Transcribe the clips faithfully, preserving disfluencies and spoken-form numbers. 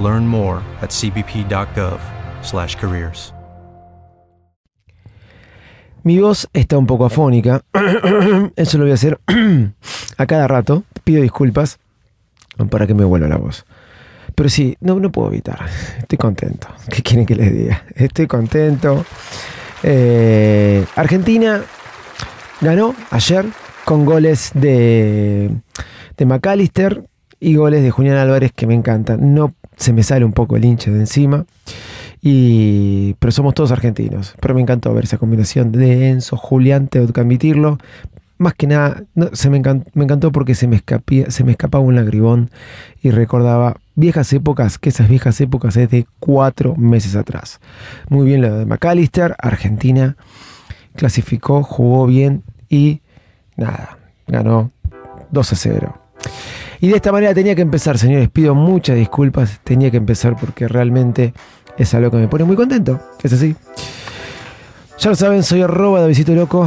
Learn more at c b p dot gov slash careers. Mi voz está un poco afónica. Eso lo voy a hacer a cada rato. Pido disculpas para que me vuelva la voz. Pero sí, no, no puedo evitar. Estoy contento. ¿Qué quieren que les diga? Estoy contento. Eh, Argentina ganó ayer con goles de, de McAllister y goles de Julián Álvarez, que me encantan. No se me sale un poco el hinche de encima. Y, pero somos todos argentinos. Pero me encantó ver esa combinación de Enzo, Julián, tengo que admitirlo. Más que nada, no, se me, encantó, me encantó porque se me, escapía, se me escapaba un lagribón y recordaba viejas épocas, que esas viejas épocas es de cuatro meses atrás. Muy bien lo de McAllister, Argentina clasificó, jugó bien y nada, ganó dos a cero. Y de esta manera tenía que empezar, señores, pido muchas disculpas, tenía que empezar porque realmente es algo que me pone muy contento, que es así. Ya lo saben, soy arroba Davisito Loco.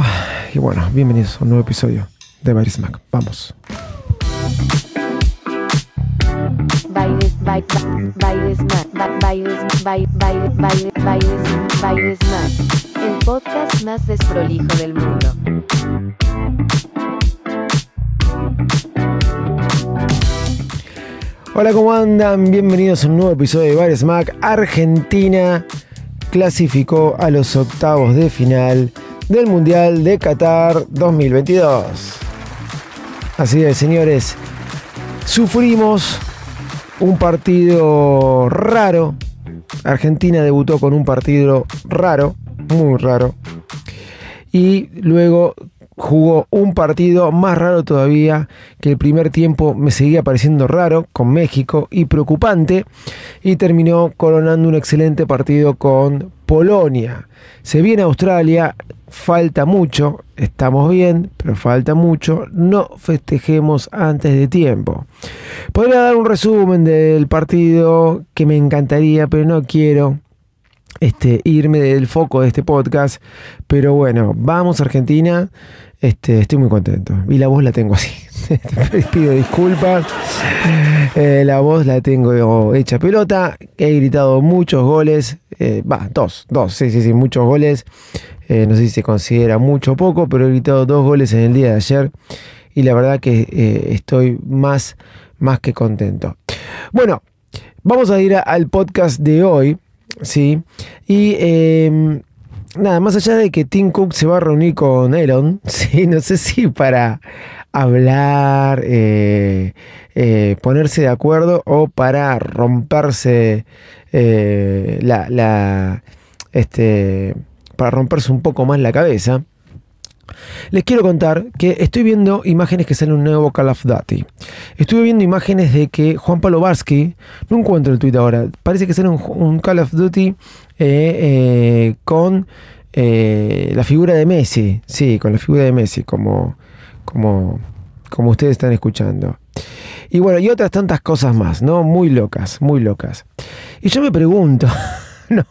Y bueno, bienvenidos a un nuevo episodio de BarSmack. Vamos. BarSmack, el podcast más desprolijo del mundo. Hola, ¿cómo andan? Bienvenidos a un nuevo episodio de BarSmack. Argentina clasificó a los octavos de final del Mundial de Qatar dos mil veintidós. Así es, señores. Sufrimos un partido raro. Argentina debutó con un partido raro, muy raro. Y luego jugó un partido más raro todavía, que el primer tiempo me seguía pareciendo raro, con México, y preocupante, y terminó coronando un excelente partido con Polonia. Se viene Australia, falta mucho, estamos bien, pero falta mucho, no festejemos antes de tiempo. Podría dar un resumen del partido que me encantaría, pero no quiero este, irme del foco de este podcast, pero bueno, vamos Argentina. Este, estoy muy contento. Y la voz la tengo así. Pido disculpas. Eh, la voz la tengo hecha pelota. He gritado muchos goles. Va, eh, dos, dos, sí, sí, sí, muchos goles. Eh, no sé si se considera mucho o poco, pero he gritado dos goles en el día de ayer. Y la verdad que eh, estoy más, más que contento. Bueno, vamos a ir a, al podcast de hoy. Sí. Y Eh, Nada, más allá de que Tim Cook se va a reunir con Elon, ¿sí? No sé si para hablar, eh, eh, ponerse de acuerdo o para romperse eh, la, la, este, para romperse un poco más la cabeza. Les quiero contar que estoy viendo imágenes que sale un nuevo Call of Duty. Estuve viendo imágenes de que Juan Pablo Varsky, no encuentro el tweet ahora, parece que sale un, un Call of Duty eh, eh, con eh, la figura de Messi. Sí, con la figura de Messi, como, como, como ustedes están escuchando. Y bueno, y otras tantas cosas más, ¿no? Muy locas, muy locas. Y yo me pregunto, no,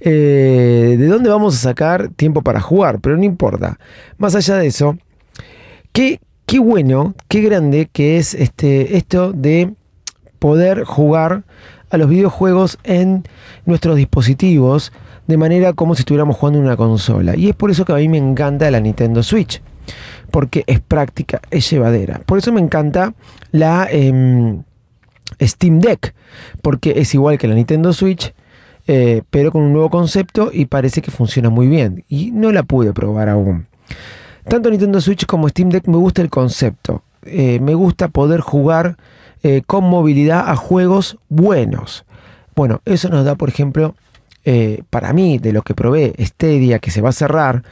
eh, de dónde vamos a sacar tiempo para jugar, pero no importa. Más allá de eso, qué, qué bueno, qué grande que es este, esto de poder jugar a los videojuegos en nuestros dispositivos de manera como si estuviéramos jugando en una consola. Y es por eso que a mí me encanta la Nintendo Switch, porque es práctica, es llevadera. Por eso me encanta la eh, Steam Deck, porque es igual que la Nintendo Switch, eh, pero con un nuevo concepto y parece que funciona muy bien. Y no la pude probar aún. Tanto Nintendo Switch como Steam Deck me gusta el concepto. Eh, me gusta poder jugar eh, con movilidad a juegos buenos. Bueno, eso nos da, por ejemplo... Eh, para mí, de lo que probé, Stadia, que se va a cerrar,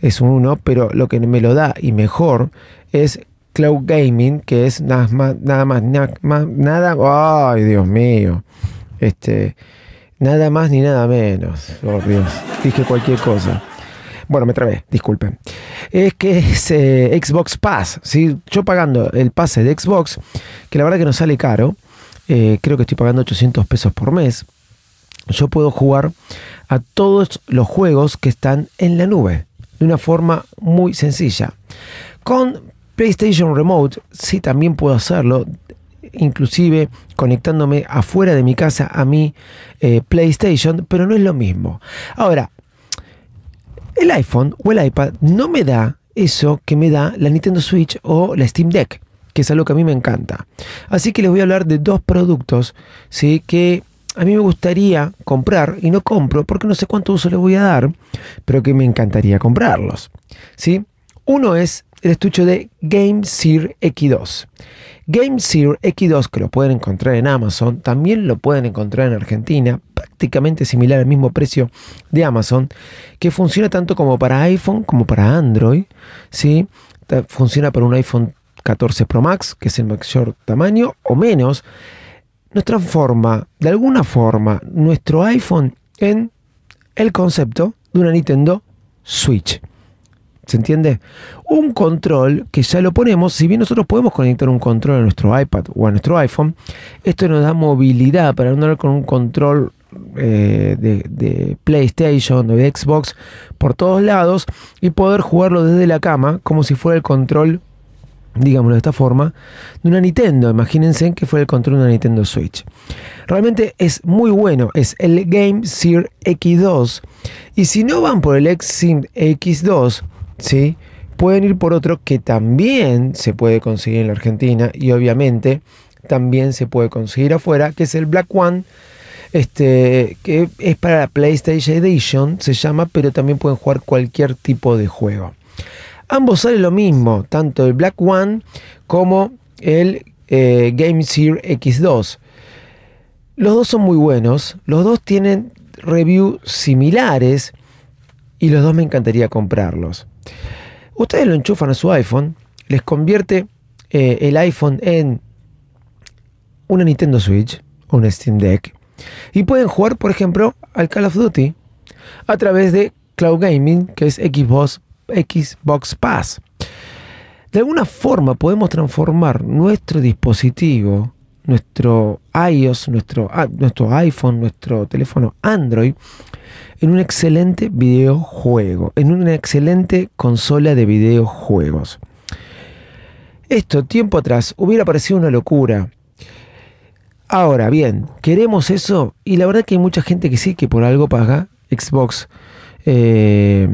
es un uno, pero lo que me lo da y mejor es Cloud Gaming, que es nada más, nada más, nada más, nada, ay Dios mío, este, nada más ni nada menos, oh Dios, dije cualquier cosa. Bueno, me trabé, disculpen. Es que es eh, Xbox Pass, ¿sí? Yo pagando el pase de Xbox, que la verdad que no sale caro, eh, creo que estoy pagando ochocientos pesos por mes. Yo puedo jugar a todos los juegos que están en la nube de una forma muy sencilla. Con PlayStation Remote sí también puedo hacerlo, inclusive conectándome afuera de mi casa a mi eh, PlayStation, pero no es lo mismo. Ahora, el iPhone o el iPad no me da eso que me da la Nintendo Switch o la Steam Deck, que es algo que a mí me encanta. Así que les voy a hablar de dos productos, ¿sí?, que a mí me gustaría comprar y no compro porque no sé cuánto uso le voy a dar, pero que me encantaría comprarlos, ¿sí? Uno es el estuche de GameSear equis dos. GameSear equis dos, que lo pueden encontrar en Amazon, también lo pueden encontrar en Argentina, prácticamente similar al mismo precio de Amazon, que funciona tanto como para iPhone como para Android, ¿sí? Funciona para un iPhone catorce Pro Max, que es el mayor tamaño, o menos. Nos transforma, de alguna forma, nuestro iPhone en el concepto de una Nintendo Switch. ¿Se entiende? Un control que ya lo ponemos, si bien nosotros podemos conectar un control a nuestro iPad o a nuestro iPhone, esto nos da movilidad para andar con un control eh, de, de PlayStation o de Xbox por todos lados y poder jugarlo desde la cama como si fuera el control, digámoslo de esta forma, de una Nintendo. Imagínense que fue el control de una Nintendo Switch. Realmente es muy bueno, es el GameSear equis dos. Y si no van por el equis dos, ¿sí?, pueden ir por otro que también se puede conseguir en la Argentina y obviamente también se puede conseguir afuera, que es el Black One, este, que es para la PlayStation Edition, se llama, pero también pueden jugar cualquier tipo de juego. Ambos salen lo mismo, tanto el Black One como el eh, GameSear equis dos. Los dos son muy buenos, los dos tienen reviews similares y los dos me encantaría comprarlos. Ustedes lo enchufan a su iPhone, les convierte eh, el iPhone en una Nintendo Switch o una Steam Deck y pueden jugar, por ejemplo, al Call of Duty a través de Cloud Gaming, que es Xbox Xbox Pass. De alguna forma podemos transformar nuestro dispositivo, nuestro iOS, nuestro, nuestro iPhone, nuestro teléfono Android, en un excelente videojuego, en una excelente consola de videojuegos. Esto tiempo atrás hubiera parecido una locura. Ahora bien, queremos eso y la verdad que hay mucha gente que sí, que por algo paga Xbox Eh,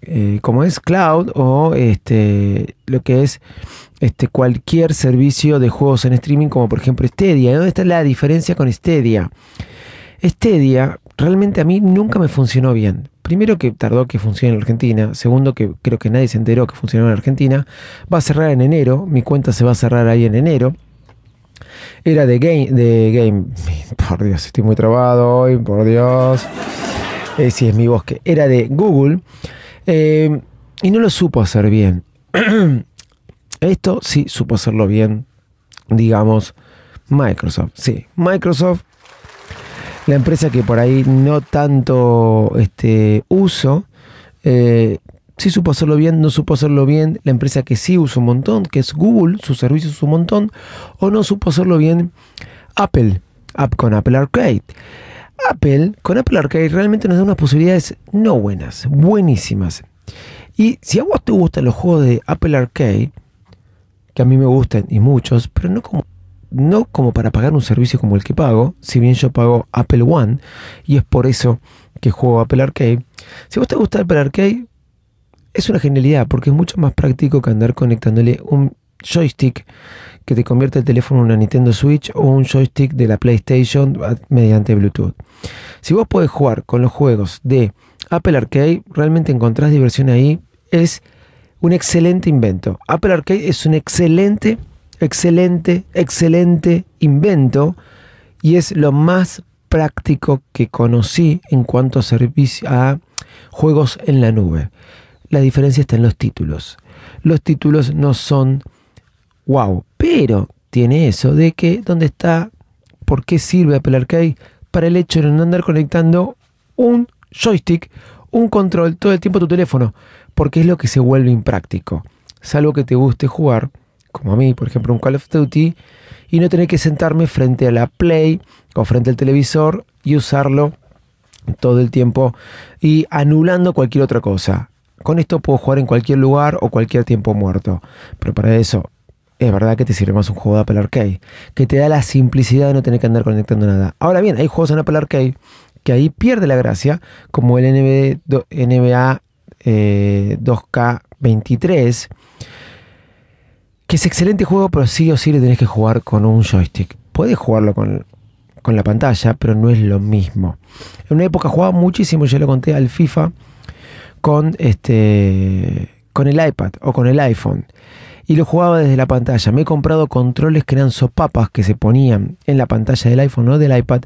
eh, como es Cloud o este, lo que es este, cualquier servicio de juegos en streaming, como por ejemplo Stadia. ¿Dónde está la diferencia con Stadia? Stadia realmente a mí nunca me funcionó bien. Primero, que tardó que funcione en Argentina. Segundo, que creo que nadie se enteró que funcionaba en Argentina. Va a cerrar en enero, mi cuenta se va a cerrar ahí en enero. Era de Game, de game. Por Dios, estoy muy trabado hoy, por Dios. Eh, si sí, es mi bosque, era de Google eh, y no lo supo hacer bien. Esto sí supo hacerlo bien, digamos, Microsoft. Sí, Microsoft, la empresa que por ahí no tanto este, uso, eh, sí supo hacerlo bien, no supo hacerlo bien. La empresa que sí usa un montón, que es Google, sus servicios usa un montón, o no supo hacerlo bien Apple, app con Apple Arcade. Apple, con Apple Arcade, realmente nos da unas posibilidades no buenas, buenísimas. Y si a vos te gustan los juegos de Apple Arcade, que a mí me gustan y muchos, pero no como, no como para pagar un servicio como el que pago, si bien yo pago Apple One, y es por eso que juego Apple Arcade. Si a vos te gusta Apple Arcade, es una genialidad, porque es mucho más práctico que andar conectándole un joystick que te convierte el teléfono en una Nintendo Switch o un joystick de la PlayStation mediante Bluetooth. Si vos podés jugar con los juegos de Apple Arcade, realmente encontrás diversión ahí. Es un excelente invento. Apple Arcade es un excelente, excelente, excelente invento y es lo más práctico que conocí en cuanto a, servicio, a juegos en la nube. La diferencia está en los títulos. Los títulos no son wow, pero tiene eso de que dónde está, por qué sirve Apple Arcade para el hecho de no andar conectando un joystick, un control todo el tiempo a tu teléfono, porque es lo que se vuelve impráctico, salvo que te guste jugar, como a mí, por ejemplo, un Call of Duty, y no tener que sentarme frente a la Play o frente al televisor y usarlo todo el tiempo y anulando cualquier otra cosa. Con esto puedo jugar en cualquier lugar o cualquier tiempo muerto, pero para eso es verdad que te sirve más un juego de Apple Arcade, que te da la simplicidad de no tener que andar conectando nada. Ahora bien, hay juegos en Apple Arcade que ahí pierde la gracia, como el N B A eh, dos K veintitrés, que es excelente juego, pero sí o sí le tenés que jugar con un joystick. Puedes jugarlo con, con la pantalla, pero no es lo mismo. En una época jugaba muchísimo, ya lo conté, al FIFA con, este, con el iPad o con el iPhone. Y lo jugaba desde la pantalla. Me he comprado controles que eran sopapas que se ponían en la pantalla del iPhone o del iPad.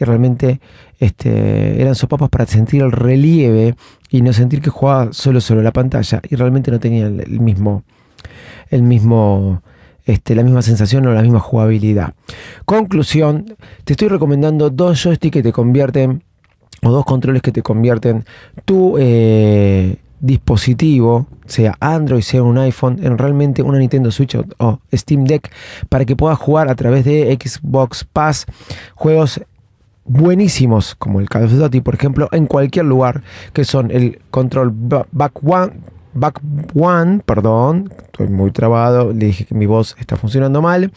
Y realmente este, eran sopapas para sentir el relieve y no sentir que jugaba solo sobre la pantalla. Y realmente no tenía el mismo, el mismo, este, la misma sensación o la misma jugabilidad. Conclusión, te estoy recomendando dos joysticks que te convierten, o dos controles que te convierten tu... Eh, dispositivo, sea Android, sea un iPhone, en realmente una Nintendo Switch o, o Steam Deck, para que puedas jugar a través de Xbox Pass juegos buenísimos como el Call of Duty, por ejemplo, en cualquier lugar, que son el control Black One, Black One, perdón, estoy muy trabado, le dije que mi voz está funcionando mal,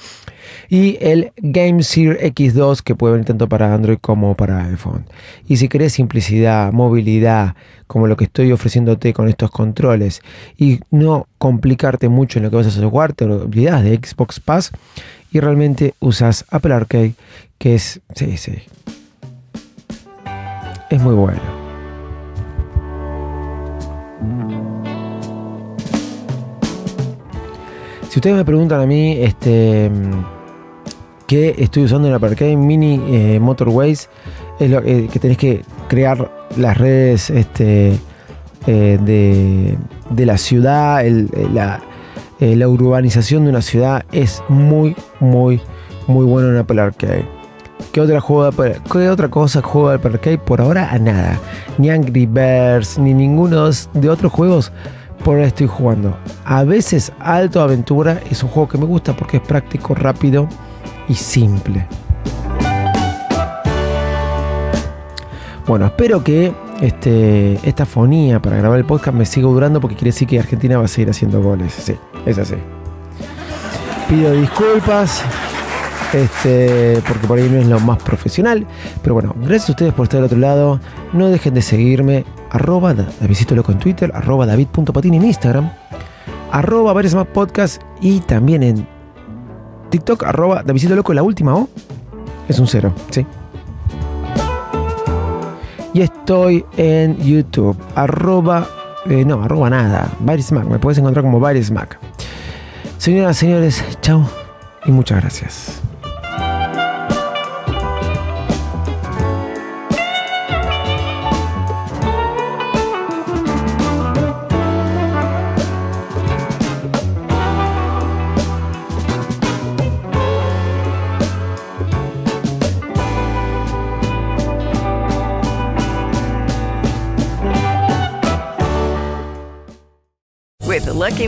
y el GameSear X dos, que puede venir tanto para Android como para iPhone. Y si querés simplicidad, movilidad, como lo que estoy ofreciéndote con estos controles, y no complicarte mucho en lo que vas a hacer jugar, te olvidás de Xbox Pass, y realmente usas Apple Arcade, que es, sí, sí, es muy bueno. Si ustedes me preguntan a mí este, qué estoy usando en Apple Arcade, Mini eh, Motorways, es lo eh, que tenés que crear las redes este, eh, de, de la ciudad, el, la, eh, la urbanización de una ciudad es muy, muy, muy bueno en Apple Arcade. ¿Qué otra, juego de Apple, ¿Qué otra cosa juego de Apple Arcade? Por ahora a nada. Ni Angry Birds, ni ninguno de otros juegos. Por ahora estoy jugando. A veces Alto Aventura es un juego que me gusta porque es práctico, rápido y simple. Bueno, espero que este, esta fonía para grabar el podcast me siga durando, porque quiere decir que Argentina va a seguir haciendo goles. Sí, es así. Pido disculpas este, porque por ahí no es lo más profesional. Pero bueno, gracias a ustedes por estar del otro lado. No dejen de seguirme. Arroba Davisito Loco en Twitter, arroba David punto patini en Instagram, arroba BarSmack Podcast y también en TikTok, arroba Davisito Loco, la última O es un cero, ¿sí? Y estoy en YouTube, arroba, eh, no, arroba nada, BarSmack, me puedes encontrar como BarSmack. Señoras y señores, chao y muchas gracias. Lucky